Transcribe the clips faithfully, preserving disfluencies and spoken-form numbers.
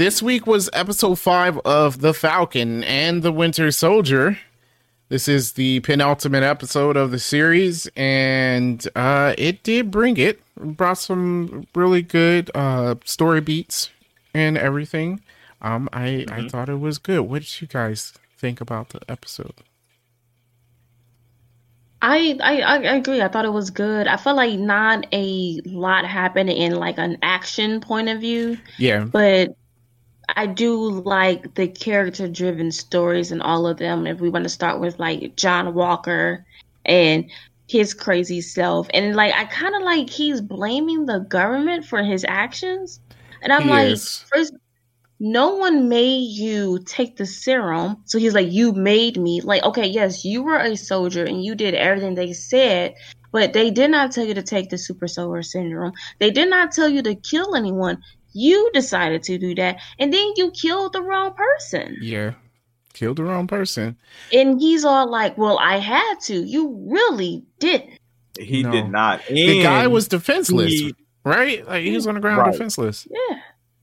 this week was episode five of The Falcon and the Winter Soldier. This is the penultimate episode of the series, and uh, it did bring it. it. Brought some really good uh, story beats and everything. Um, I, mm-hmm. I thought it was good. What did you guys think about the episode? I, I I agree. I thought it was good. I felt like not a lot happened in like an action point of view. Yeah. But I do like the character driven stories and all of them. If we want to start with like John Walker and his crazy self. And like I kind of like he's blaming the government for his actions. And I'm he like, is. first, no one made you take the serum. So he's like, you made me. Like, okay, yes, you were a soldier and you did everything they said, but they did not tell you to take the super soldier syndrome. They did not tell you to kill anyone. You decided to do that. And then you killed the wrong person. Yeah. Killed the wrong person. And he's all like, well, I had to. You really didn't. He no. did not. And the guy was defenseless, he, right? Like he was on the ground right. defenseless. Yeah.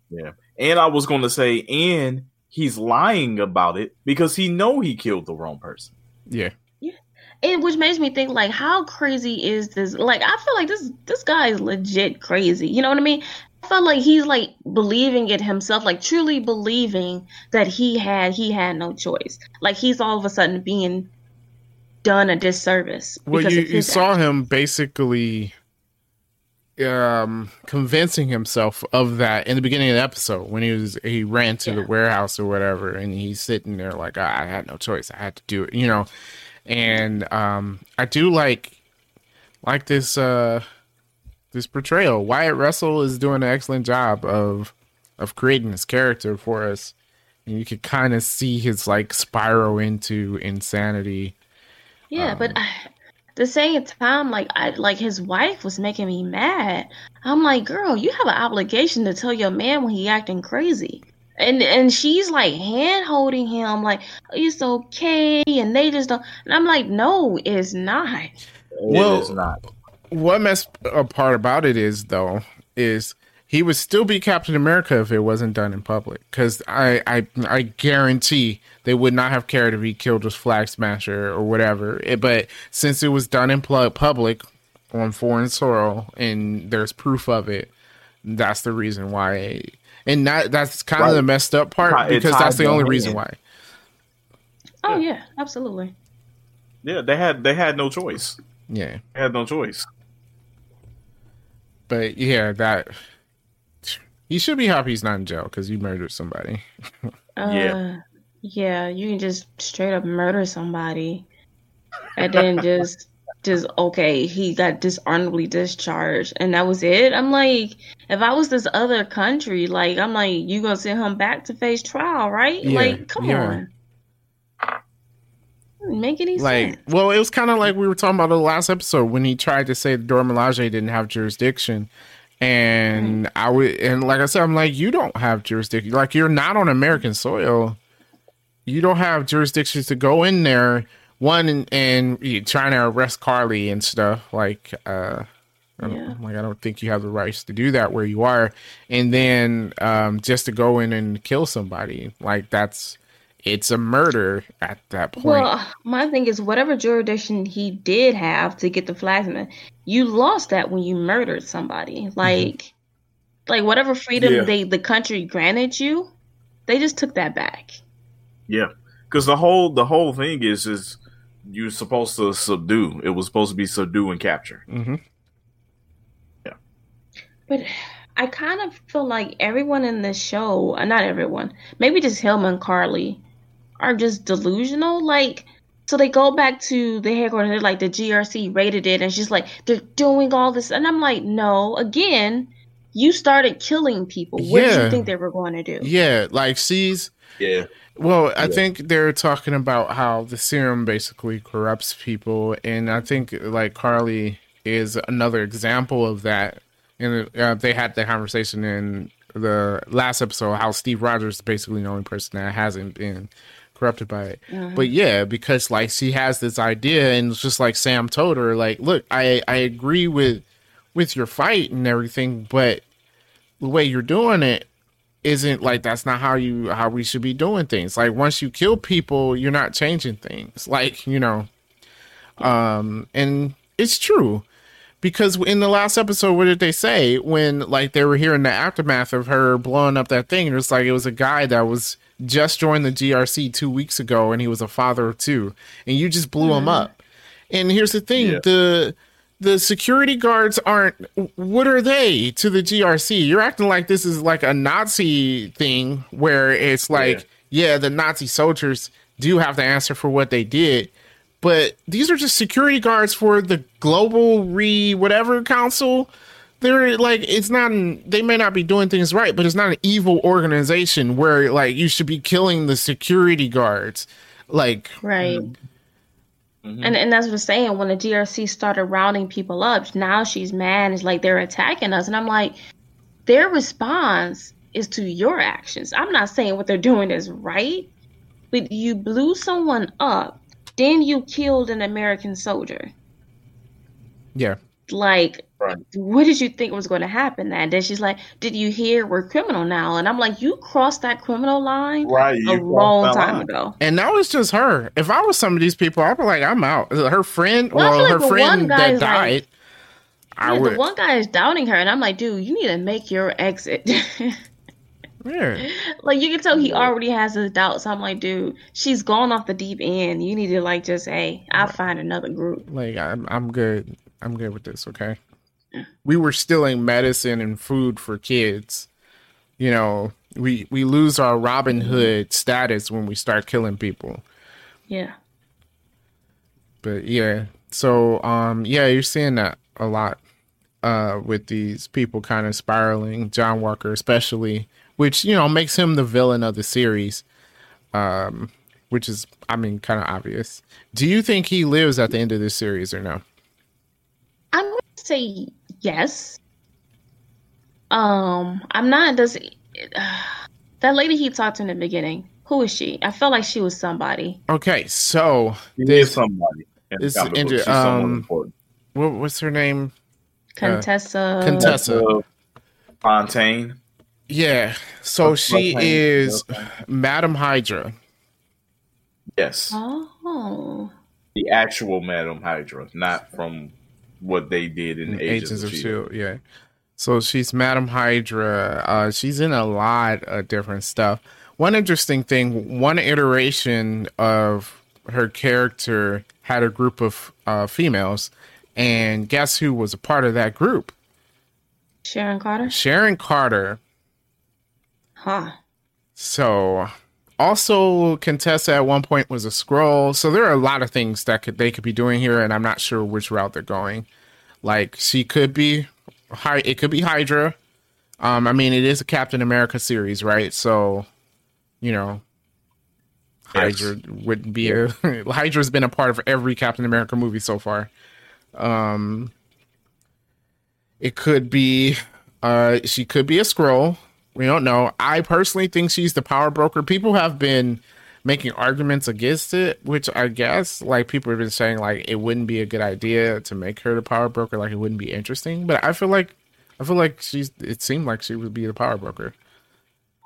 Yeah. And I was going to say, and he's lying about it because he know he killed the wrong person. Yeah. Yeah. And which makes me think, like, how crazy is this? Like, I feel like this this guy is legit crazy. You know what I mean? I felt like he's, like, believing it himself, like, truly believing that he had he had no choice. Like, he's all of a sudden being done a disservice. Well, you, you saw actions. him basically... um convincing himself of that in the beginning of the episode when he was he ran to yeah. the warehouse or whatever, and he's sitting there like, oh, I had no choice, I had to do it, you know. And um I do like like this uh this portrayal. Wyatt Russell is doing an excellent job of of creating this character for us, and you could kind of see his like spiral into insanity. Yeah um, but I the same time, like I like his wife was making me mad. I'm like, girl, you have an obligation to tell your man when he acting crazy. And and she's like hand holding him, like, it's okay, and they just don't. And I'm like, no, it's not. Well, it is not. What messed up part about it is though is he would still be Captain America if it wasn't done in public. Because I, I I guarantee they would not have cared if he killed his flag smasher or whatever. It, but since it was done in public on foreign soil and there's proof of it, that's the reason why. And that that's kind right. of the messed up part it because that's the only in. reason why. Oh, yeah. yeah, absolutely. Yeah, they had they had no choice. Yeah. They had no choice. But yeah, that... You should be happy he's not in jail because you murdered somebody. uh, yeah, yeah, you can just straight up murder somebody, and then just, just okay. He got dishonorably discharged, and that was it. I'm like, if I was this other country, like, I'm like, you gonna send him back to face trial, right? Yeah, like, come yeah. on. Make any like, sense. Well, it was kind of like we were talking about the last episode when he tried to say the Dora Milaje didn't have jurisdiction. And I would, and like I said, I'm like, you don't have jurisdiction. Like, you're not on American soil. You don't have jurisdictions to go in there. One and, and you're trying to arrest Carly and stuff. Like, uh, I don't, yeah. like I don't think you have the rights to do that where you are. And then um, just to go in and kill somebody, like that's it's a murder at that point. Well, my thing is, whatever jurisdiction he did have to get the flagsman. You lost that when you murdered somebody. Like, mm-hmm. like whatever freedom yeah. they the country granted you, they just took that back. Yeah, because the whole the whole thing is is you're supposed to subdue. It was supposed to be subdue and capture. Mm-hmm. Yeah, but I kind of feel like everyone in this show, not everyone, maybe just Hillman and Carly, are just delusional. Like. So they go back to the headquarters, they're like, the G R C raided it, and she's like, they're doing all this. And I'm like, no, again, you started killing people. What yeah. did you think they were going to do? Yeah, like she's... Yeah. Well, I yeah. think they're talking about how the serum basically corrupts people, and I think, like, Carly is another example of that. And uh, they had that conversation in the last episode, how Steve Rogers is basically the only person that hasn't been... corrupted by it. Uh-huh. But yeah, because like she has this idea, and it's just like Sam told her, like, look, I, I agree with with your fight and everything, but the way you're doing it, isn't like, that's not how you, how we should be doing things. Like, once you kill people, you're not changing things. Like, you know, um, and it's true. Because in the last episode, what did they say? When, like, they were here in the aftermath of her blowing up that thing, it was like, it was a guy that was just joined the G R C two weeks ago, and he was a father of two, and you just blew mm-hmm. him up. And here's the thing, yeah. the the security guards aren't, what are they to the G R C? You're acting like this is like a Nazi thing, where it's like, yeah, yeah the Nazi soldiers do have to answer for what they did. But these are just security guards for the global re whatever council. They're like, it's not, they may not be doing things right, but it's not an evil organization where, like, you should be killing the security guards. Like, right. Mm-hmm. And and that's what I'm saying. When the G R C started rounding people up, now she's mad. It's like they're attacking us. And I'm like, their response is to your actions. I'm not saying what they're doing is right, but you blew someone up. Then you killed an American soldier. Yeah. Like, right. What did you think was going to happen that day? She's like, did you hear we're criminal now? And I'm like, you crossed that criminal line right, a long time line. ago. And now it's just her. If I was some of these people, I'd be like, I'm out. Her friend, well, or like her friend that died. Like, I yeah, would. The one guy is doubting her. And I'm like, dude, you need to make your exit. Yeah. Like, you can tell he already has his doubts. I'm like, dude, she's gone off the deep end. You need to, like, just, hey, I'll find another group. Like, I'm, I'm good. I'm good with this, okay? We were stealing medicine and food for kids. You know, we we lose our Robin Hood status when we start killing people. Yeah. But, yeah. So, um, yeah, you're seeing that a lot uh, with these people kind of spiraling. John Walker especially, which, you know, makes him the villain of the series, um, which is, I mean, kind of obvious. Do you think he lives at the end of this series or no? I'm going to say yes. Um, I'm not, does uh, that lady he talked to in the beginning, who is she? I felt like she was somebody. Okay, so. She is somebody. This is inter- She's um, someone important. What, what's her name? Contessa. Uh, Contessa. Fontaine. Yeah, so she is Madame Hydra. Yes. Oh. The actual Madame Hydra, not from what they did in Agents, Agents of Shield. Shield. Yeah. So she's Madame Hydra. Uh, she's in a lot of different stuff. One interesting thing, one iteration of her character had a group of uh, females, and guess who was a part of that group? Sharon Carter. Sharon Carter. Huh. So, also, Contessa at one point was a Skrull. So there are a lot of things that could they could be doing here, and I'm not sure which route they're going. Like, she could be, it could be Hydra. Um, I mean, it is a Captain America series, right? So, you know, yes. Hydra wouldn't be a Hydra's been a part of every Captain America movie so far. Um, it could be, uh, she could be a Skrull. We don't know. I personally think she's the power broker. People have been making arguments against it, which I guess, like, people have been saying, like, it wouldn't be a good idea to make her the power broker. Like, it wouldn't be interesting. But I feel like, I feel like she's, it seemed like she would be the power broker.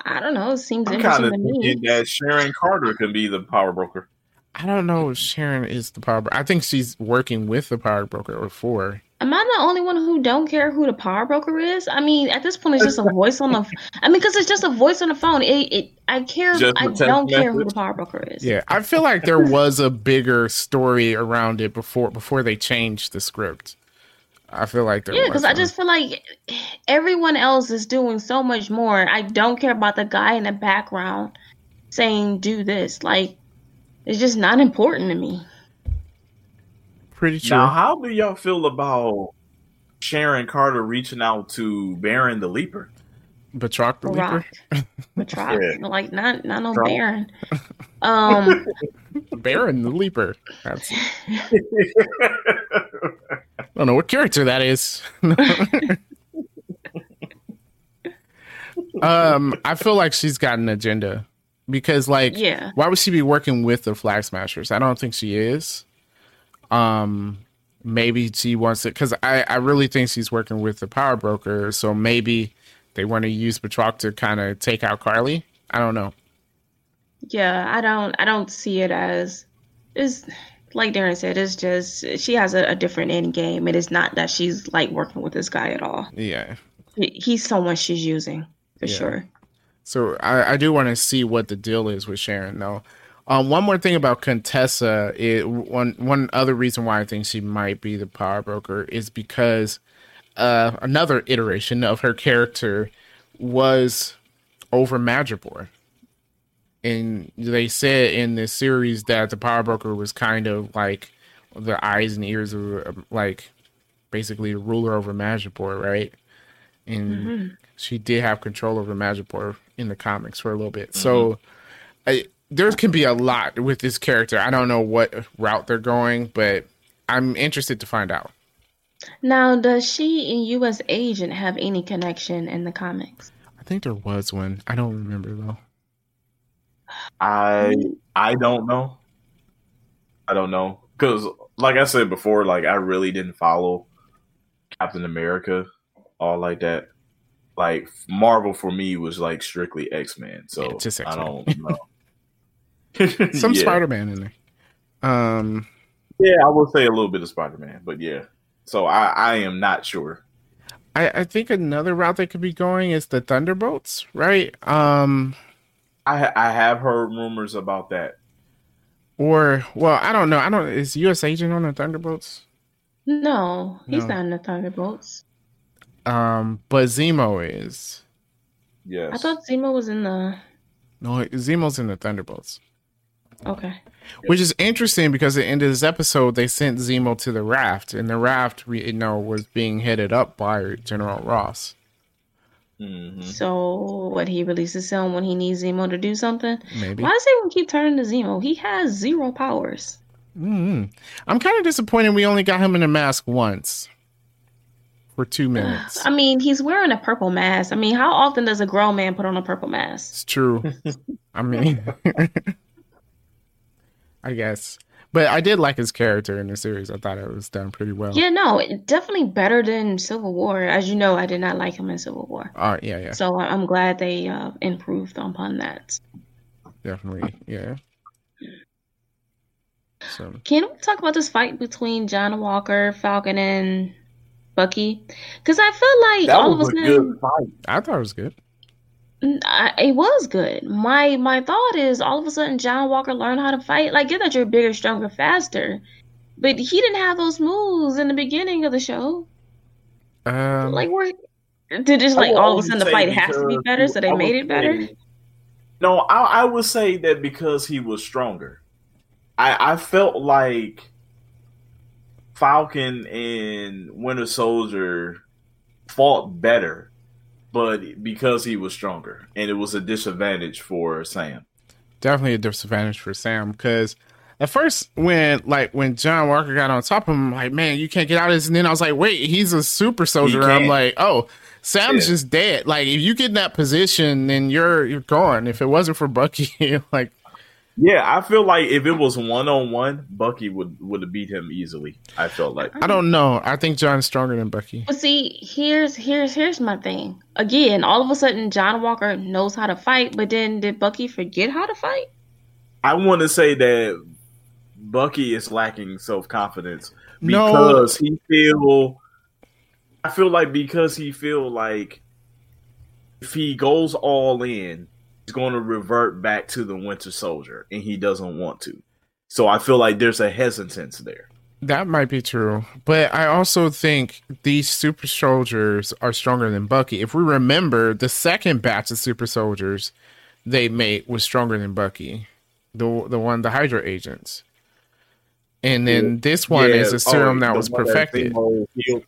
I don't know. It seems I'm interesting to me. That Sharon Carter could be the power broker. I don't know if Sharon is the power broker. I think she's working with the power broker or for. Am I the only one who don't care who the power broker is? I mean, at this point, it's just a voice on the. I mean, because it's just a voice on the phone. It, it I care. Just I don't message. care who the power broker is. Yeah, I feel like there was a bigger story around it before before they changed the script. I feel like there. Yeah, because I just feel like everyone else is doing so much more. I don't care about the guy in the background saying "do this." Like, it's just not important to me. Pretty true. Now, how do y'all feel about Sharon Carter reaching out to Baron the Leaper? Batroc the Leaper? Batroc. Yeah. Like, not not no Batroc. Baron. Um, Baron the Leaper. That's... I don't know what character that is. um, I feel like she's got an agenda. Because, like, yeah. why would she be working with the Flag Smashers? I don't think she is. Um, maybe she wants it because I, I really think she's working with the power broker. So maybe they want to use Batroc to kind of take out Carly. I don't know. Yeah, I don't I don't see it as is like Darren said, it's just she has a, a different end game. It is not that she's like working with this guy at all. Yeah. He, he's someone she's using for yeah. sure. So I, I do want to see what the deal is with Sharon though. Um, one more thing about Contessa, it, one one other reason why I think she might be the power broker is because uh, another iteration of her character was over Majipoor. And they said in this series that the power broker was kind of like the eyes and ears of like basically the ruler over Majipoor, right? And mm-hmm. she did have control over Majipoor in the comics for a little bit. Mm-hmm. So I, there can be a lot with this character. I don't know what route they're going, but I'm interested to find out. Now, does she and U S Agent have any connection in the comics? I think there was one. I don't remember though. I I don't know. I don't know. Because like I said before, like I really didn't follow Captain America all like that. Like Marvel for me was like strictly X-Men. So yeah, just X-Men. I don't know. Some yeah. Spider-Man in there. Um Yeah, I will say a little bit of Spider-Man, but yeah. So I, I am not sure. I, I think another route they could be going is the Thunderbolts, right? Um I I have heard rumors about that. Or, well, I don't know. I don't. Is U S Agent on the Thunderbolts? No, he's no. not in the Thunderbolts. Um, but Zemo is. Yes. I thought Zemo was in the... No, Zemo's in the Thunderbolts. Okay. Which is interesting because at the end of this episode, they sent Zemo to the raft. And the raft, you know, was being headed up by General Ross. Mm-hmm. So, what, he releases him when he needs Zemo to do something? Maybe. Why does everyone keep turning to Zemo? He has zero powers. Mm-hmm. I'm kind of disappointed we only got him in a mask once for two minutes. I mean, he's wearing a purple mask. I mean, how often does a grown man put on a purple mask? It's true. I mean, I guess. But I did like his character in the series. I thought it was done pretty well. Yeah, no, definitely better than Civil War. As you know, I did not like him in Civil War. Oh, uh, yeah, yeah. So I'm glad they uh, improved upon that. Definitely, yeah. So. Can we talk about this fight between John Walker, Falcon, and Bucky? Because I feel like that all was of a sudden... I thought it was good. I, it was good. My my thought is all of a sudden John Walker learned how to fight. Like, get that you're bigger, stronger, faster. But he didn't have those moves in the beginning of the show. Um, like, we're... They're just like all of a sudden the fight has to be better, so they made it better? No, I, I would say that because he was stronger. I, I felt like Falcon and Winter Soldier fought better. But because he was stronger, and it was a disadvantage for Sam. Definitely a disadvantage for Sam, because at first when like when John Walker got on top of him, I'm like, man, you can't get out of this. And then I was like, wait, he's a super soldier. I'm like, oh, Sam's yeah. just dead. Like if you get in that position, then you're you're gone. If it wasn't for Bucky, like yeah, I feel like if it was one on one, Bucky would would have beat him easily. I felt like I don't know. I think John's stronger than Bucky. But see, here's here's here's my thing. Again, all of a sudden, John Walker knows how to fight, but then did Bucky forget how to fight? I want to say that Bucky is lacking self confidence because no. he feel. I feel like because he feel like if he goes all in. Going to revert back to the Winter Soldier, and he doesn't want to. So I feel like there's a hesitance there. That might be true, but I also think these super soldiers are stronger than Bucky. If we remember, the second batch of super soldiers they made was stronger than Bucky, the the one the Hydra agents, and then yeah. this one yeah. is a serum oh, that was perfected. That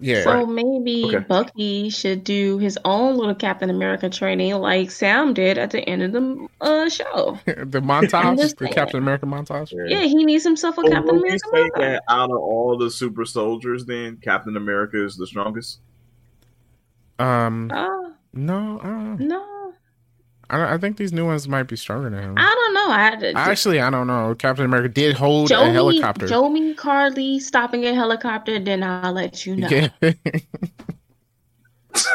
Yeah. So maybe okay. Bucky should do his own little Captain America training like Sam did at the end of the uh, show. The montage, the Captain America montage. Yeah, he needs himself a so Captain America montage. That out of all the super soldiers, then Captain America is the strongest. Um, uh, no, I don't know. no, I don't, I think these new ones might be stronger than him. I don't know. I had to, actually I don't know. Captain America did hold Joey, a helicopter. Joey Carly stopping a helicopter, then I'll let you know. Yeah.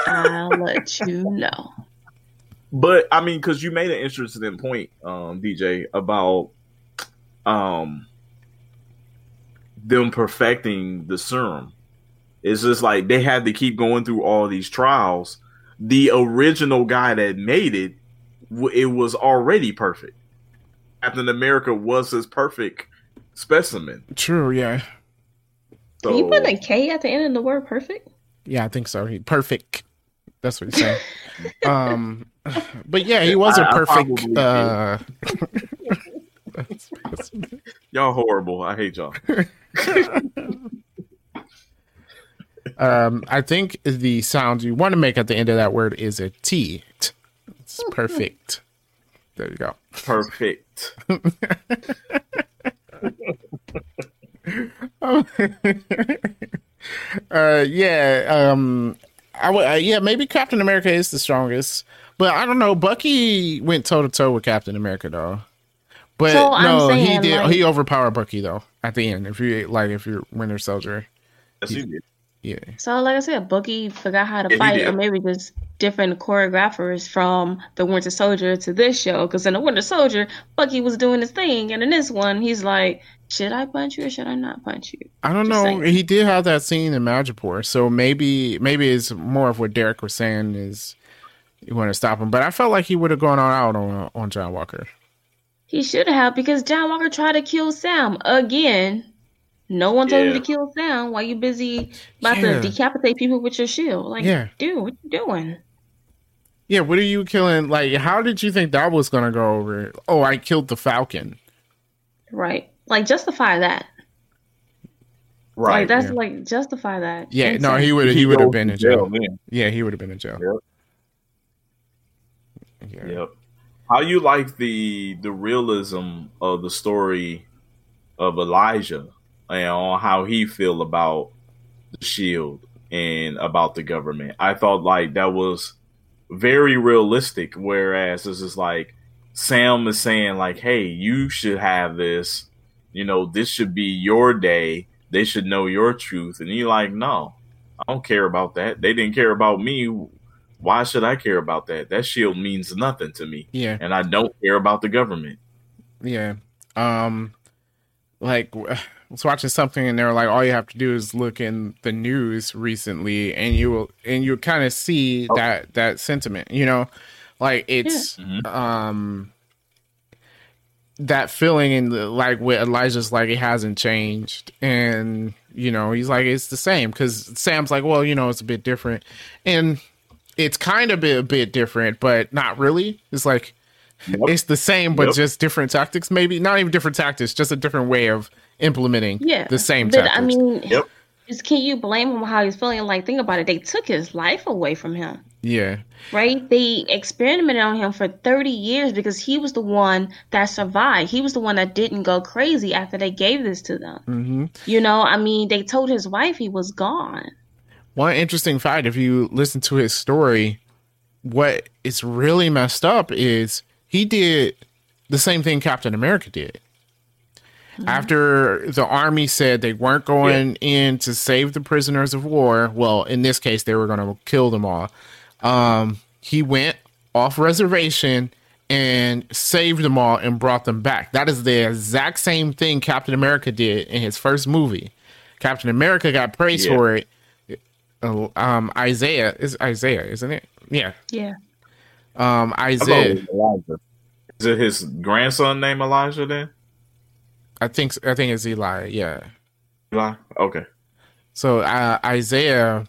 I'll let you know. But I mean, because you made an interesting point, um, D J, about um them perfecting the serum. It's just like they had to keep going through all these trials. The original guy that made it, it was already perfect. Captain America was his perfect specimen. True, yeah. So, you put a K at the end of the word perfect? Yeah, I think so. He perfect. That's what he's saying. um, but yeah, he was I, a perfect. Uh... that's, that's... Y'all horrible. I hate y'all. um, I think the sound you want to make at the end of that word is a T. It's perfect. There you go. Perfect. uh, yeah. Um, I w- uh, yeah. Maybe Captain America is the strongest, but I don't know. Bucky went toe to toe with Captain America, though. But so no, saying, he did. Like, he overpowered Bucky though at the end. If you like, if you're Winter Soldier, yes, he did. Yeah. So like I said, Bucky forgot how to yeah, fight, or maybe just different choreographers from the Winter Soldier to this show. Because in the Winter Soldier, Bucky was doing his thing, and in this one, he's like, "Should I punch you or should I not punch you?" I don't just know. Saying. He did have that scene in Majipoor, so maybe maybe it's more of what Derek was saying is you want to stop him. But I felt like he would have gone on out on on John Walker. He should have, because John Walker tried to kill Sam again. No one told yeah. you to kill Sam while you're busy about yeah. to decapitate people with your shield. Like, yeah. dude, what you doing? Yeah, what are you killing? Like, how did you think that was going to go over? Oh, I killed the Falcon. Right. Like, justify that. Right. Like, that's yeah. like, justify that. Yeah, and no, so- he would he would have been in jail. jail yeah, he would have been in jail. Yep. Yeah. Yep. How you like the the realism of the story of Elijah? And on how he feel about the shield and about the government. I thought like that was very realistic. Whereas this is like Sam is saying like, "Hey, you should have this. You know, this should be your day. They should know your truth." And he like, "No, I don't care about that. They didn't care about me. Why should I care about that? That shield means nothing to me. Yeah, and I don't care about the government." Yeah, um, like. I was watching something and they were like, all you have to do is look in the news recently and you will, and you kind of see oh. that, that sentiment, you know, like it's, yeah. mm-hmm. um, that feeling in the, like with Elijah's, like it hasn't changed. And, you know, he's like, it's the same. Cause Sam's like, well, you know, it's a bit different and it's kind of a bit different, but not really. It's like, nope. it's the same, but nope. just different tactics, maybe not even different tactics, just a different way of implementing yeah, the same but tactics. I mean, yep. just can you blame him how he's feeling? Like, think about it. They took his life away from him. Yeah. Right? They experimented on him for thirty years because he was the one that survived. He was the one that didn't go crazy after they gave this to them. Mm-hmm. You know, I mean, they told his wife he was gone. One interesting fact, if you listen to his story, what is really messed up is he did the same thing Captain America did. After the army said they weren't going yeah. in to save the prisoners of war, well, in this case, they were going to kill them all. Um, he went off reservation and saved them all and brought them back. That is the exact same thing Captain America did in his first movie. Captain America got praised yeah. for it. Um, Isaiah is Isaiah, isn't it? Yeah. Yeah. Um, Isaiah. Is it his grandson named Elijah then? I think I think it's Eli, yeah. Eli? Okay. So uh, Isaiah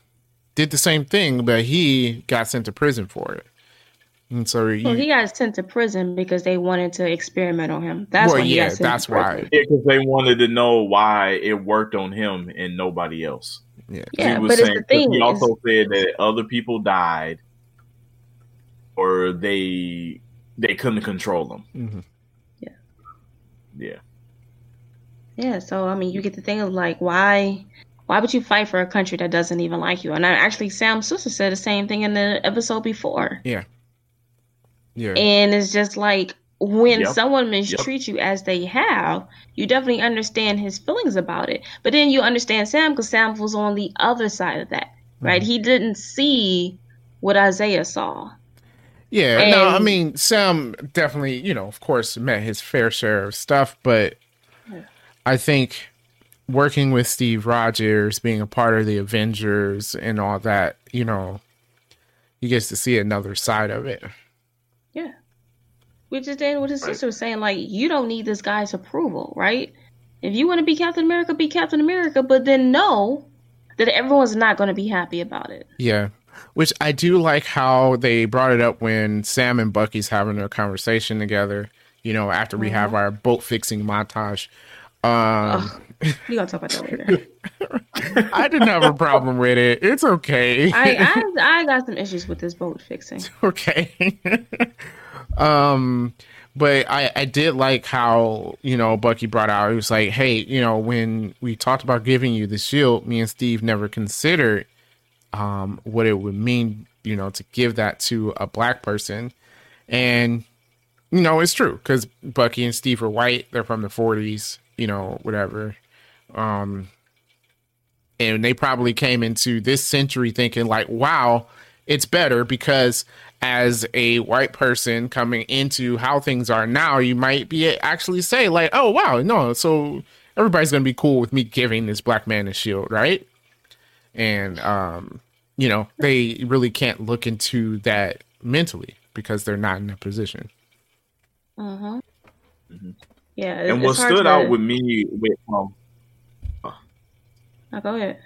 did the same thing, but he got sent to prison for it. And so he, well, he got sent to prison because they wanted to experiment on him. That's well, why he yeah, got sent that's to why. Yeah, because they wanted to know why it worked on him and nobody else. Yeah, yeah but saying, it's the thing. He also said that other people died, or they they couldn't control them. Mm-hmm. Yeah. Yeah. Yeah, so I mean, you get the thing of like, why, why would you fight for a country that doesn't even like you? And I, actually, Sam's sister said the same thing in the episode before. Yeah, yeah. And it's just like when yep. someone mistreats yep. you as they have, you definitely understand his feelings about it. But then you understand Sam because Sam was on the other side of that, right? Mm-hmm. He didn't see what Isaiah saw. Yeah, and no, I mean, Sam definitely, you know, of course, met his fair share of stuff, but yeah. I think working with Steve Rogers, being a part of the Avengers and all that, you know, he gets to see another side of it. Yeah. We just did what his right. sister was saying, like, you don't need this guy's approval, right? If you want to be Captain America, be Captain America, but then know that everyone's not going to be happy about it. Yeah. Which I do like how they brought it up when Sam and Bucky's having their conversation together, you know, after we mm-hmm. have our boat fixing montage. Um, oh, we're going to talk about that later. I didn't have a problem with it. It's okay. I, I, I got some issues with this boat fixing. Okay. um, But I, I did like how, you know, Bucky brought out, he was like, hey, you know, when we talked about giving you the shield, me and Steve never considered um, what it would mean, you know, to give that to a black person. And, you know, it's true because Bucky and Steve are white. They're from the forties, you know, whatever. Um, and they probably came into this century thinking like, wow, it's better because as a white person coming into how things are now, you might be actually say like, oh, wow, no. So everybody's going to be cool with me giving this black man a shield. Right. And, um, you know, they really can't look into that mentally because they're not in that position. Uh-huh. Mm-hmm. Yeah. It's, and what stood out to... with me, with, um, uh, oh, go ahead.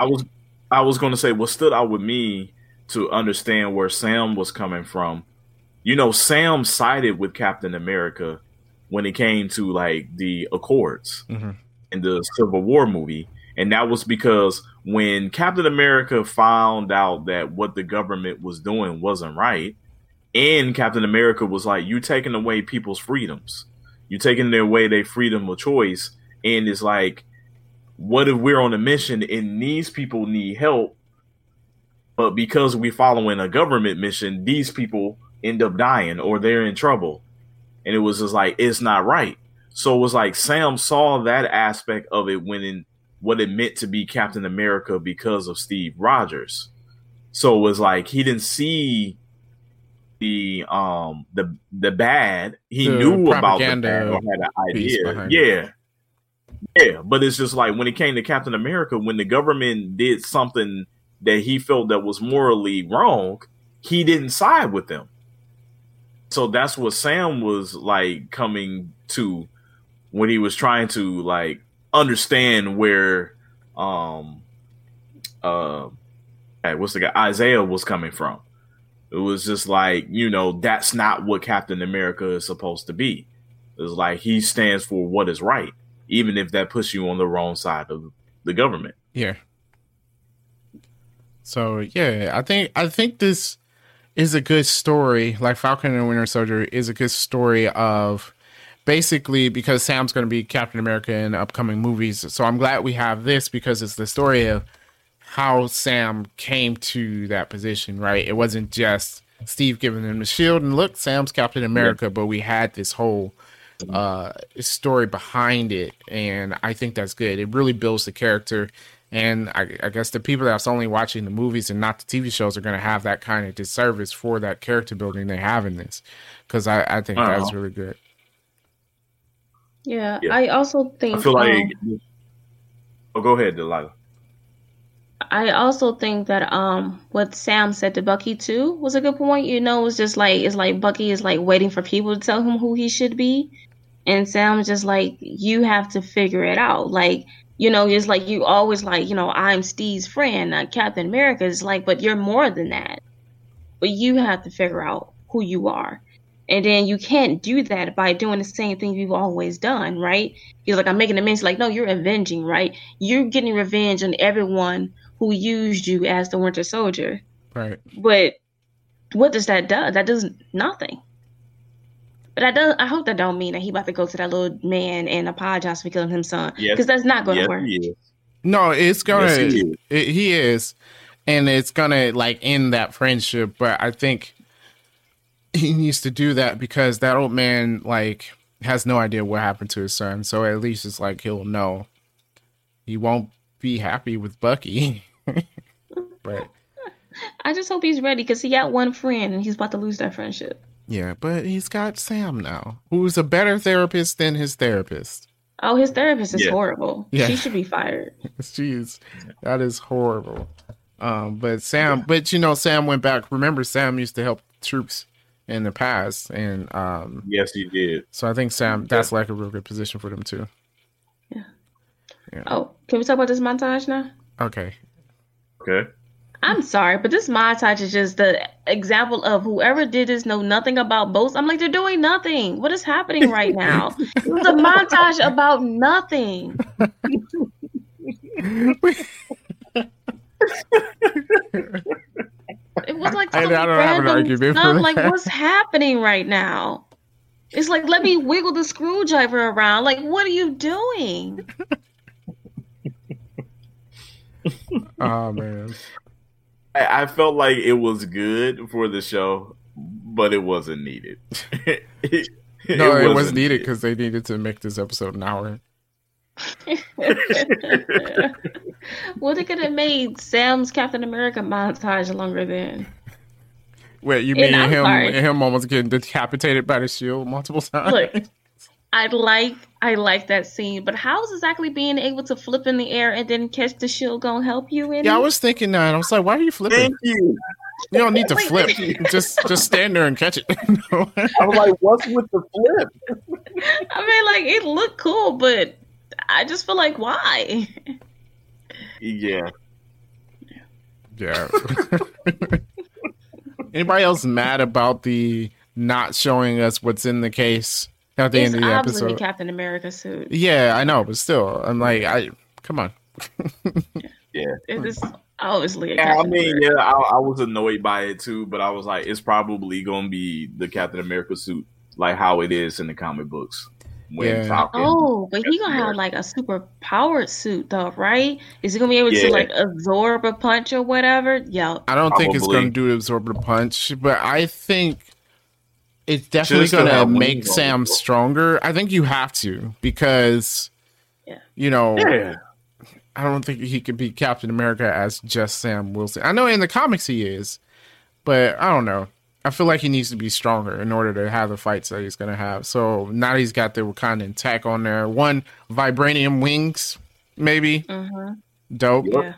I was, I was going to say what stood out with me to understand where Sam was coming from. You know, Sam sided with Captain America when it came to like the Accords mm-hmm. in the Civil War movie. And that was because when Captain America found out that what the government was doing wasn't right, and Captain America was like, you taking away people's freedoms. You taking away their freedom of choice. And it's like, what if we're on a mission and these people need help? But because we're following a government mission, these people end up dying or they're in trouble. And it was just like, it's not right. So it was like Sam saw that aspect of it when in what it meant to be Captain America because of Steve Rogers. So it was like he didn't see the um the the bad. He the knew about the bad or had an idea. Yeah. Yeah. But it's just like when it came to Captain America, when the government did something that he felt that was morally wrong, he didn't side with them. So that's what Sam was like coming to when he was trying to like understand where, um, uh, what's the guy Isaiah was coming from. It was just like, you know, that's not what Captain America is supposed to be. It's like he stands for what is right, even if that puts you on the wrong side of the government. Yeah. So yeah, I think I think this is a good story. Like Falcon and the Winter Soldier is a good story of basically because Sam's going to be Captain America in upcoming movies. So I'm glad we have this because it's the story of how Sam came to that position, right? It wasn't just Steve giving him the shield and look, Sam's Captain America, yeah. But we had this whole uh, story behind it, and I think that's good. It really builds the character. And I, I guess the people that's only watching the movies and not the T V shows are going to have that kind of disservice for that character building they have in this. Because I, I think uh-huh. that was really good. Yeah, yeah, I also think... I feel like... Um, oh, go ahead, Delilah. I also think that um, what Sam said to Bucky, too, was a good point. You know, it's just like... It's like Bucky is like waiting for people to tell him who he should be. And Sam's just like, you have to figure it out. Like... You know, it's like you always like, you know, I'm Steve's friend, not Captain America. It's like, but you're more than that. But you have to figure out who you are. And then you can't do that by doing the same thing you've always done, right? You're like, I'm making amends. Like, no, you're avenging, right? You're getting revenge on everyone who used you as the Winter Soldier. Right. But what does that do? That does nothing. But I don't. I hope that don't mean that he about to go to that little man and apologize for killing his son. Because yes. that's not going to yes, work. He no, it's going yes, to... He, it, he is. And it's going to, like, end that friendship. But I think he needs to do that because that old man, like, has no idea what happened to his son. So at least it's like he'll know. He won't be happy with Bucky. But I just hope he's ready because he got one friend and he's about to lose that friendship. Yeah, but he's got Sam now, who's a better therapist than his therapist. Oh, his therapist is yeah. horrible. Yeah. She should be fired. Jeez, that is horrible. Um, but Sam, yeah. but you know, Sam went back. Remember, Sam used to help troops in the past, and um, yes, he did. So I think Sam, that's yeah. like a real good position for them too. Yeah. yeah. Oh, can we talk about this montage now? Okay. Okay. I'm sorry, but this montage is just the example of whoever did this know nothing about boats. I'm like, they're doing nothing. What is happening right now? It was a montage about nothing. It was like I, I don't have an argument. I'm like, what's happening right now? It's like, let me wiggle the screwdriver around. Like, what are you doing? Oh man. I felt like it was good for the show, but it wasn't needed. it, it, no, it wasn't, it was needed because they needed to make this episode an hour. Well, they could have made Sam's Captain America montage longer than. Wait, you mean him, him almost getting decapitated by the shield multiple times? Look, I like I like that scene, but how's exactly being able to flip in the air and then catch the shield gonna help you in? Yeah, it? I was thinking that. I was like, why are you flipping? Thank you. You don't need to flip. just just stand there and catch it. I was like, what's with the flip? I mean, like, it looked cool, but I just feel like, why? Yeah. Yeah. Anybody else mad about the not showing us what's in the case? At the it's end of the episode, Captain America suit. Yeah, I know, but still, I'm like, I come on. yeah, it is obviously. Yeah, I mean, America. yeah, I, I was annoyed by it too, but I was like, it's probably gonna be the Captain America suit, like how it is in the comic books. When yeah. Falcon, oh, but he gonna have like a super powered suit though, right? Is he gonna be able yeah. to like absorb a punch or whatever? Yeah, I don't probably. think it's gonna do absorb a punch, but I think. It's definitely going to make Sam stronger. I think you have to because, yeah. you know, yeah. I don't think he could be Captain America as just Sam Wilson. I know in the comics he is, but I don't know. I feel like he needs to be stronger in order to have the fights that he's going to have. So now he's got the Wakandan tech on there. One, vibranium wings, maybe. Mm-hmm. Dope. Yeah.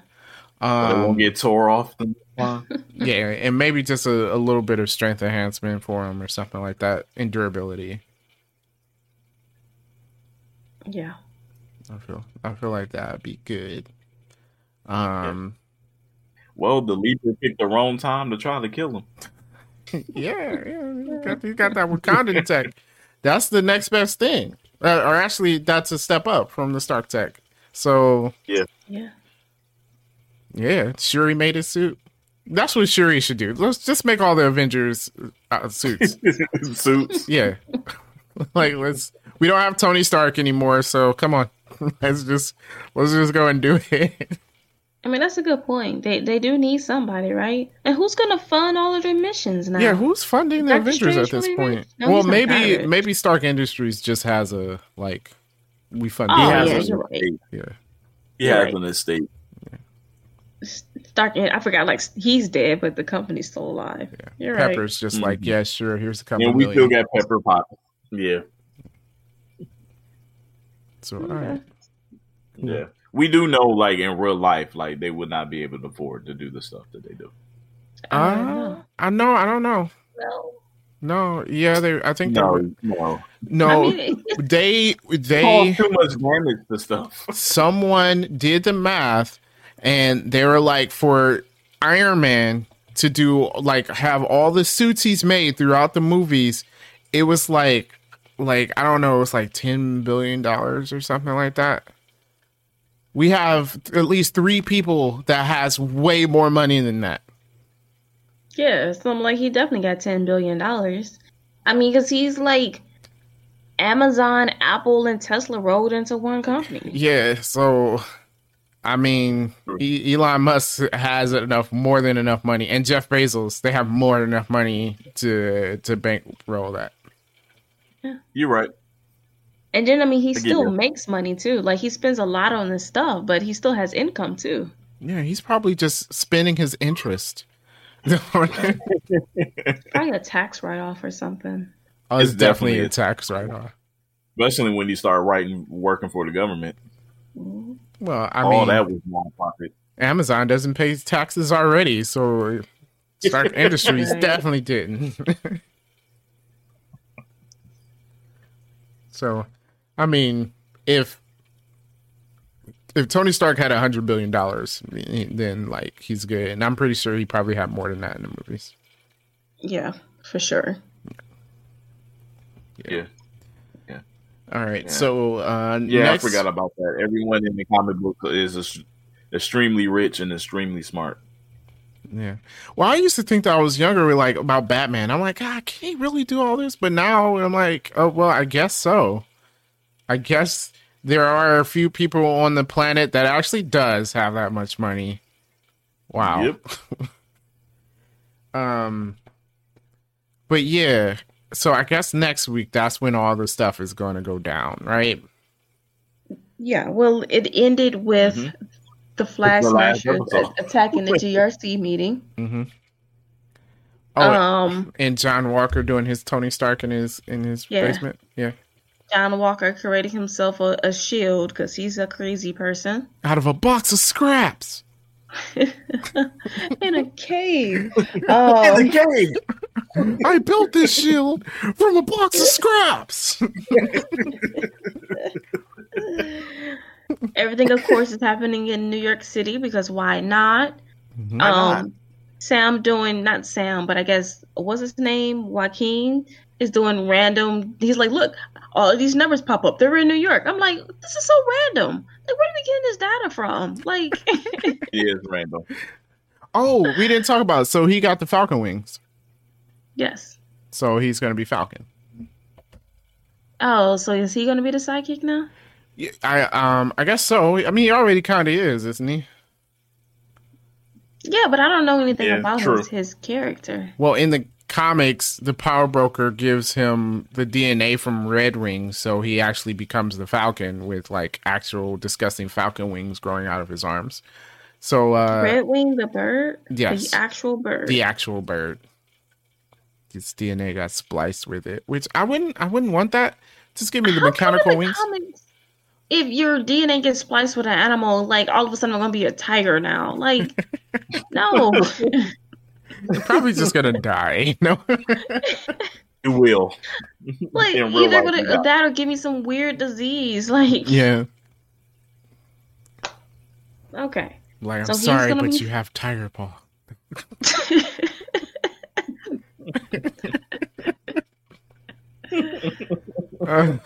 Um, but it won't get tore off the- Wow. Yeah, and maybe just a, a little bit of strength enhancement for him or something like that, and durability. Yeah, I feel I feel like that'd be good. Um, yeah. Well, the Leaper picked the wrong time to try to kill him. yeah, yeah, he got, he got that Wakandan tech. That's the next best thing, uh, or actually, that's a step up from the Stark tech. So yeah, yeah, yeah. Shuri made his suit. That's what Shuri should do. Let's just make all the Avengers uh, suits. suits. Yeah. Like let's. We don't have Tony Stark anymore, so come on. Let's just let's just go and do it. I mean, that's a good point. They they do need somebody, right? And who's gonna fund all of their missions now? Yeah, who's funding the Avengers at this point? No, well, maybe maybe Stark Industries just has a like we fund. Oh, yeah, a, you're right. Yeah, yeah, right. An estate. Stark, I forgot. Like he's dead, but the company's still alive. Yeah. You're Pepper's right. just mm-hmm. like, yeah, sure. Here's a couple. Yeah, we million. Still got Pepper Potts. Yeah. So okay. all right. Yeah. yeah, we do know, like in real life, like they would not be able to afford to do the stuff that they do. I uh, know. I know. I don't know. No. No. Yeah, they. I think no. They no. No. I mean, they. They. Too much damage to stuff. Someone did the math. And they were like, for Iron Man to do, like, have all the suits he's made throughout the movies, it was like, like I don't know, it was like ten billion dollars or something like that. We have at least three people that has way more money than that. Yeah, so I'm like, he definitely got ten billion dollars. I mean, because he's like, Amazon, Apple, and Tesla rolled into one company. Yeah, so... I mean, e- Elon Musk has enough, more than enough money, and Jeff Bezos, they have more than enough money to to bankroll that. Yeah. You're right. And then, I mean, he I still makes money too. Like he spends a lot on this stuff, but he still has income too. Yeah, he's probably just spending his interest. Probably a tax write-off or something. Oh, it's, it's definitely, definitely a tax write-off. Especially when you start writing, working for the government. Well, I all mean... all that was one pocket. Amazon doesn't pay taxes already, so Stark Industries right. definitely didn't. So, I mean, if if Tony Stark had one hundred billion dollars, then, like, he's good. And I'm pretty sure he probably had more than that in the movies. Yeah, for sure. Yeah. Yeah. yeah. All right, yeah. so... Uh, yeah, next... I forgot about that. Everyone in the comic book is a... extremely rich and extremely smart. Yeah. Well, I used to think that I was younger, like, about Batman. I'm like, God, can he really do all this? But now I'm like, oh, well, I guess so. I guess there are a few people on the planet that actually does have that much money. Wow. Yep. um. But yeah, so I guess next week, that's when all the stuff is going to go down, right? Yeah. Well, it ended with... Mm-hmm. The Flag Smashers attacking the G R C meeting. Mm-hmm. Oh, um, and John Walker doing his Tony Stark in his in his yeah. basement. Yeah, John Walker created himself a, a shield because he's a crazy person. Out of a box of scraps. In a cave. Um, in a cave. I built this shield from a box of scraps. Everything, of course, is happening in New York City because why not? Why not? Um, Sam doing, not Sam, but I guess, what's his name? Joaquin is doing random. He's like, look, all of these numbers pop up. They're in New York. I'm like, this is so random. Like, where are they getting this data from? Like, it is random. Oh, we didn't talk about it. So he got the Falcon wings. Yes. So he's going to be Falcon. Oh, so is he going to be the sidekick now? Yeah, I um I guess so. I mean, he already kind of is, isn't he? Yeah, but I don't know anything yeah, about his, his character. Well, in the comics, the Power Broker gives him the D N A from Red Wing, so he actually becomes the Falcon with, like, actual disgusting Falcon wings growing out of his arms. So uh, Red Wing, the bird? Yes. The actual bird. The actual bird. His D N A got spliced with it, which I wouldn't. I wouldn't want that. Just give me the How mechanical the wings. Comics? If your D N A gets spliced with an animal, like, all of a sudden I'm going to be a tiger now. Like, no. You're probably just going to die. No. It will. Like, either gonna, that or give me some weird disease. Like, yeah. Okay. Like, I'm so sorry, but be... you have tiger paw. uh,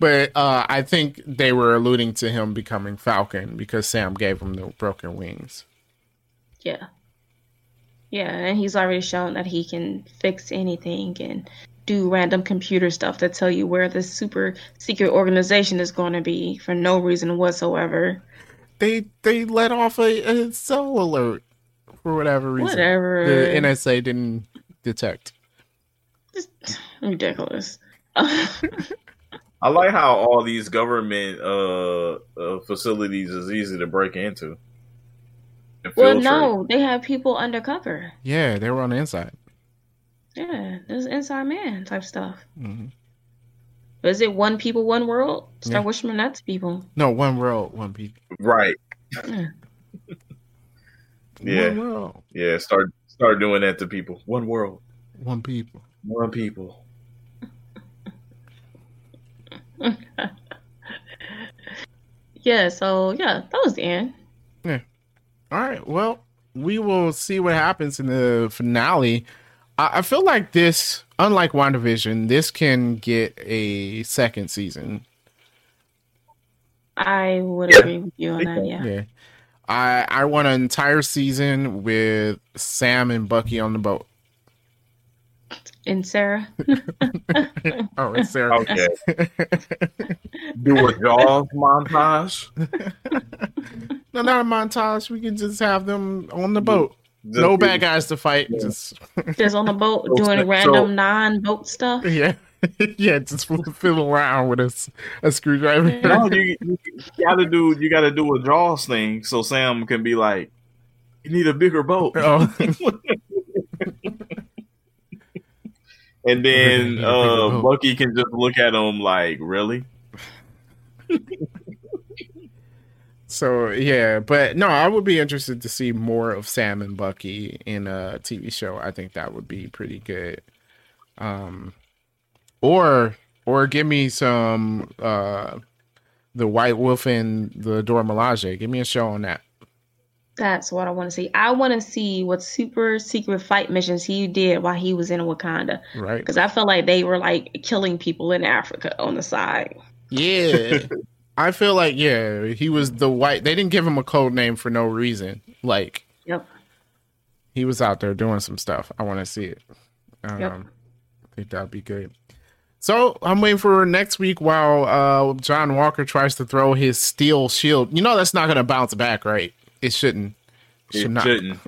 But uh, I think they were alluding to him becoming Falcon because Sam gave him the broken wings. Yeah. Yeah, and he's already shown that he can fix anything and do random computer stuff to tell you where this super secret organization is going to be for no reason whatsoever. They they let off a, a cell alert for whatever reason. Whatever. The N S A didn't detect. Just ridiculous. I like how all these government uh, uh, facilities is easy to break into. Well, no, they have people undercover. Yeah, they were on the inside. Yeah, this is inside man type stuff. Mm-hmm. Is it one people, one world? Start yeah. wishing that to people. No, one world, one people. Right. Yeah. yeah. One world. Yeah, start, start doing that to people. One world. One people. One people. yeah so yeah that was the end. Yeah all right, well, we will see what happens in the finale. I, I feel like this, unlike WandaVision, this can get a second season. I would yeah. agree with you on that. yeah, yeah. I, I want an entire season with Sam and Bucky on the boat. And Sarah. oh, and Sarah. Okay. Do a Jaws montage? No, not a montage. We can just have them on the boat. Just no bad guys to fight. Yeah. Just... just on the boat doing so, random so, non-boat stuff. Yeah. Yeah, just fiddle around with a, a screwdriver. No, you, you gotta do you gotta do a Jaws thing so Sam can be like, You need a bigger boat. Oh. And then uh, Bucky can just look at him like, really? So, yeah. But no, I would be interested to see more of Sam and Bucky in a T V show. I think that would be pretty good. Um, or or give me some uh, the White Wolf and the Dora Milaje. Give me a show on that. That's what I want to see. I want to see what super secret fight missions he did while he was in Wakanda. Right. Because I feel like they were like killing people in Africa on the side. Yeah. I feel like, yeah, he was the white. They didn't give him a code name for no reason. Like, yep. He was out there doing some stuff. I want to see it. Um, yep. I think that'd be good. So I'm waiting for next week while uh, John Walker tries to throw his steel shield. You know, that's not going to bounce back, right? It shouldn't. It should not. Shouldn't.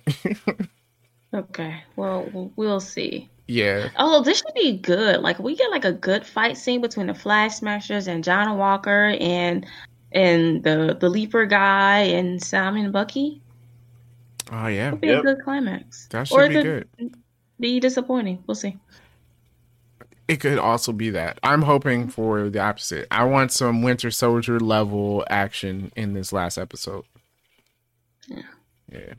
Okay. Well, we'll see. Yeah. Oh, this should be good. Like, we get like a good fight scene between the Flag Smashers and John Walker and and the the Leaper guy and Simon and Bucky. Oh yeah. It'll be yep. a good climax. That should or be could good. Be disappointing. We'll see. It could also be that. I'm hoping for the opposite. I want some Winter Soldier level action in this last episode. Yeah. Yeah.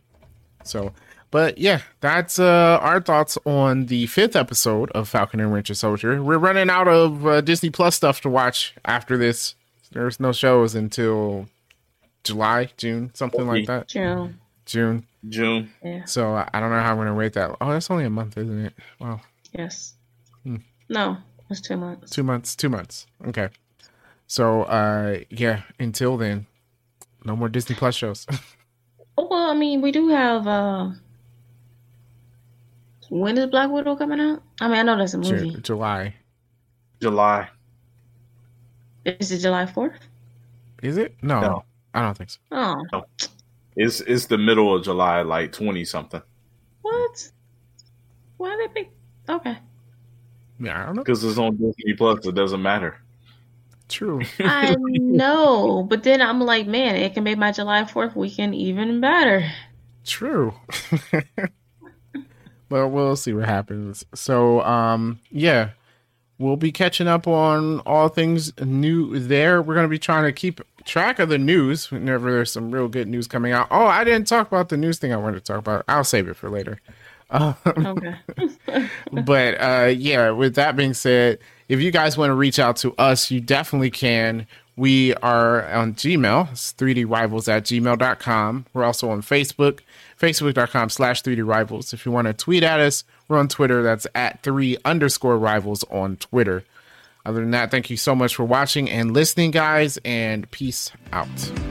So, but yeah, that's uh, our thoughts on the fifth episode of Falcon and Winter Soldier. We're running out of uh, Disney Plus stuff to watch after this. There's no shows until July, June, something okay. like that. June. June. June. Yeah. So uh, I don't know how I'm going to rate that. Oh, that's only a month, isn't it? Wow. Yes. Hmm. No, it's two months. Two months. Two months. Okay. So, uh, yeah, until then, no more Disney Plus shows. Well, I mean, we do have. Uh... When is Black Widow coming out? I mean, I know that's a movie. J- July. July. Is it July fourth? Is it? No, no. I don't think so. Oh. No. It's it's the middle of July, like twenty something. What? Why did they pick? Okay. Yeah, I don't know. Because it's on Disney Plus, it doesn't matter. True. I know, but then I'm like, man, it can make my July fourth weekend even better. True. But we'll see what happens. So, um, yeah, we'll be catching up on all things new there. We're going to be trying to keep track of the news whenever there's some real good news coming out. Oh, I didn't talk about the news thing I wanted to talk about. I'll save it for later. Um, okay. But, uh, yeah, with that being said, if you guys want to reach out to us, you definitely can. We are on Gmail. It's three D Rivals at gmail dot com. We're also on Facebook, facebook.com slash 3DRivals. If you want to tweet at us, we're on Twitter. That's at three underscore rivals on Twitter. Other than that, thank you so much for watching and listening, guys, and peace out.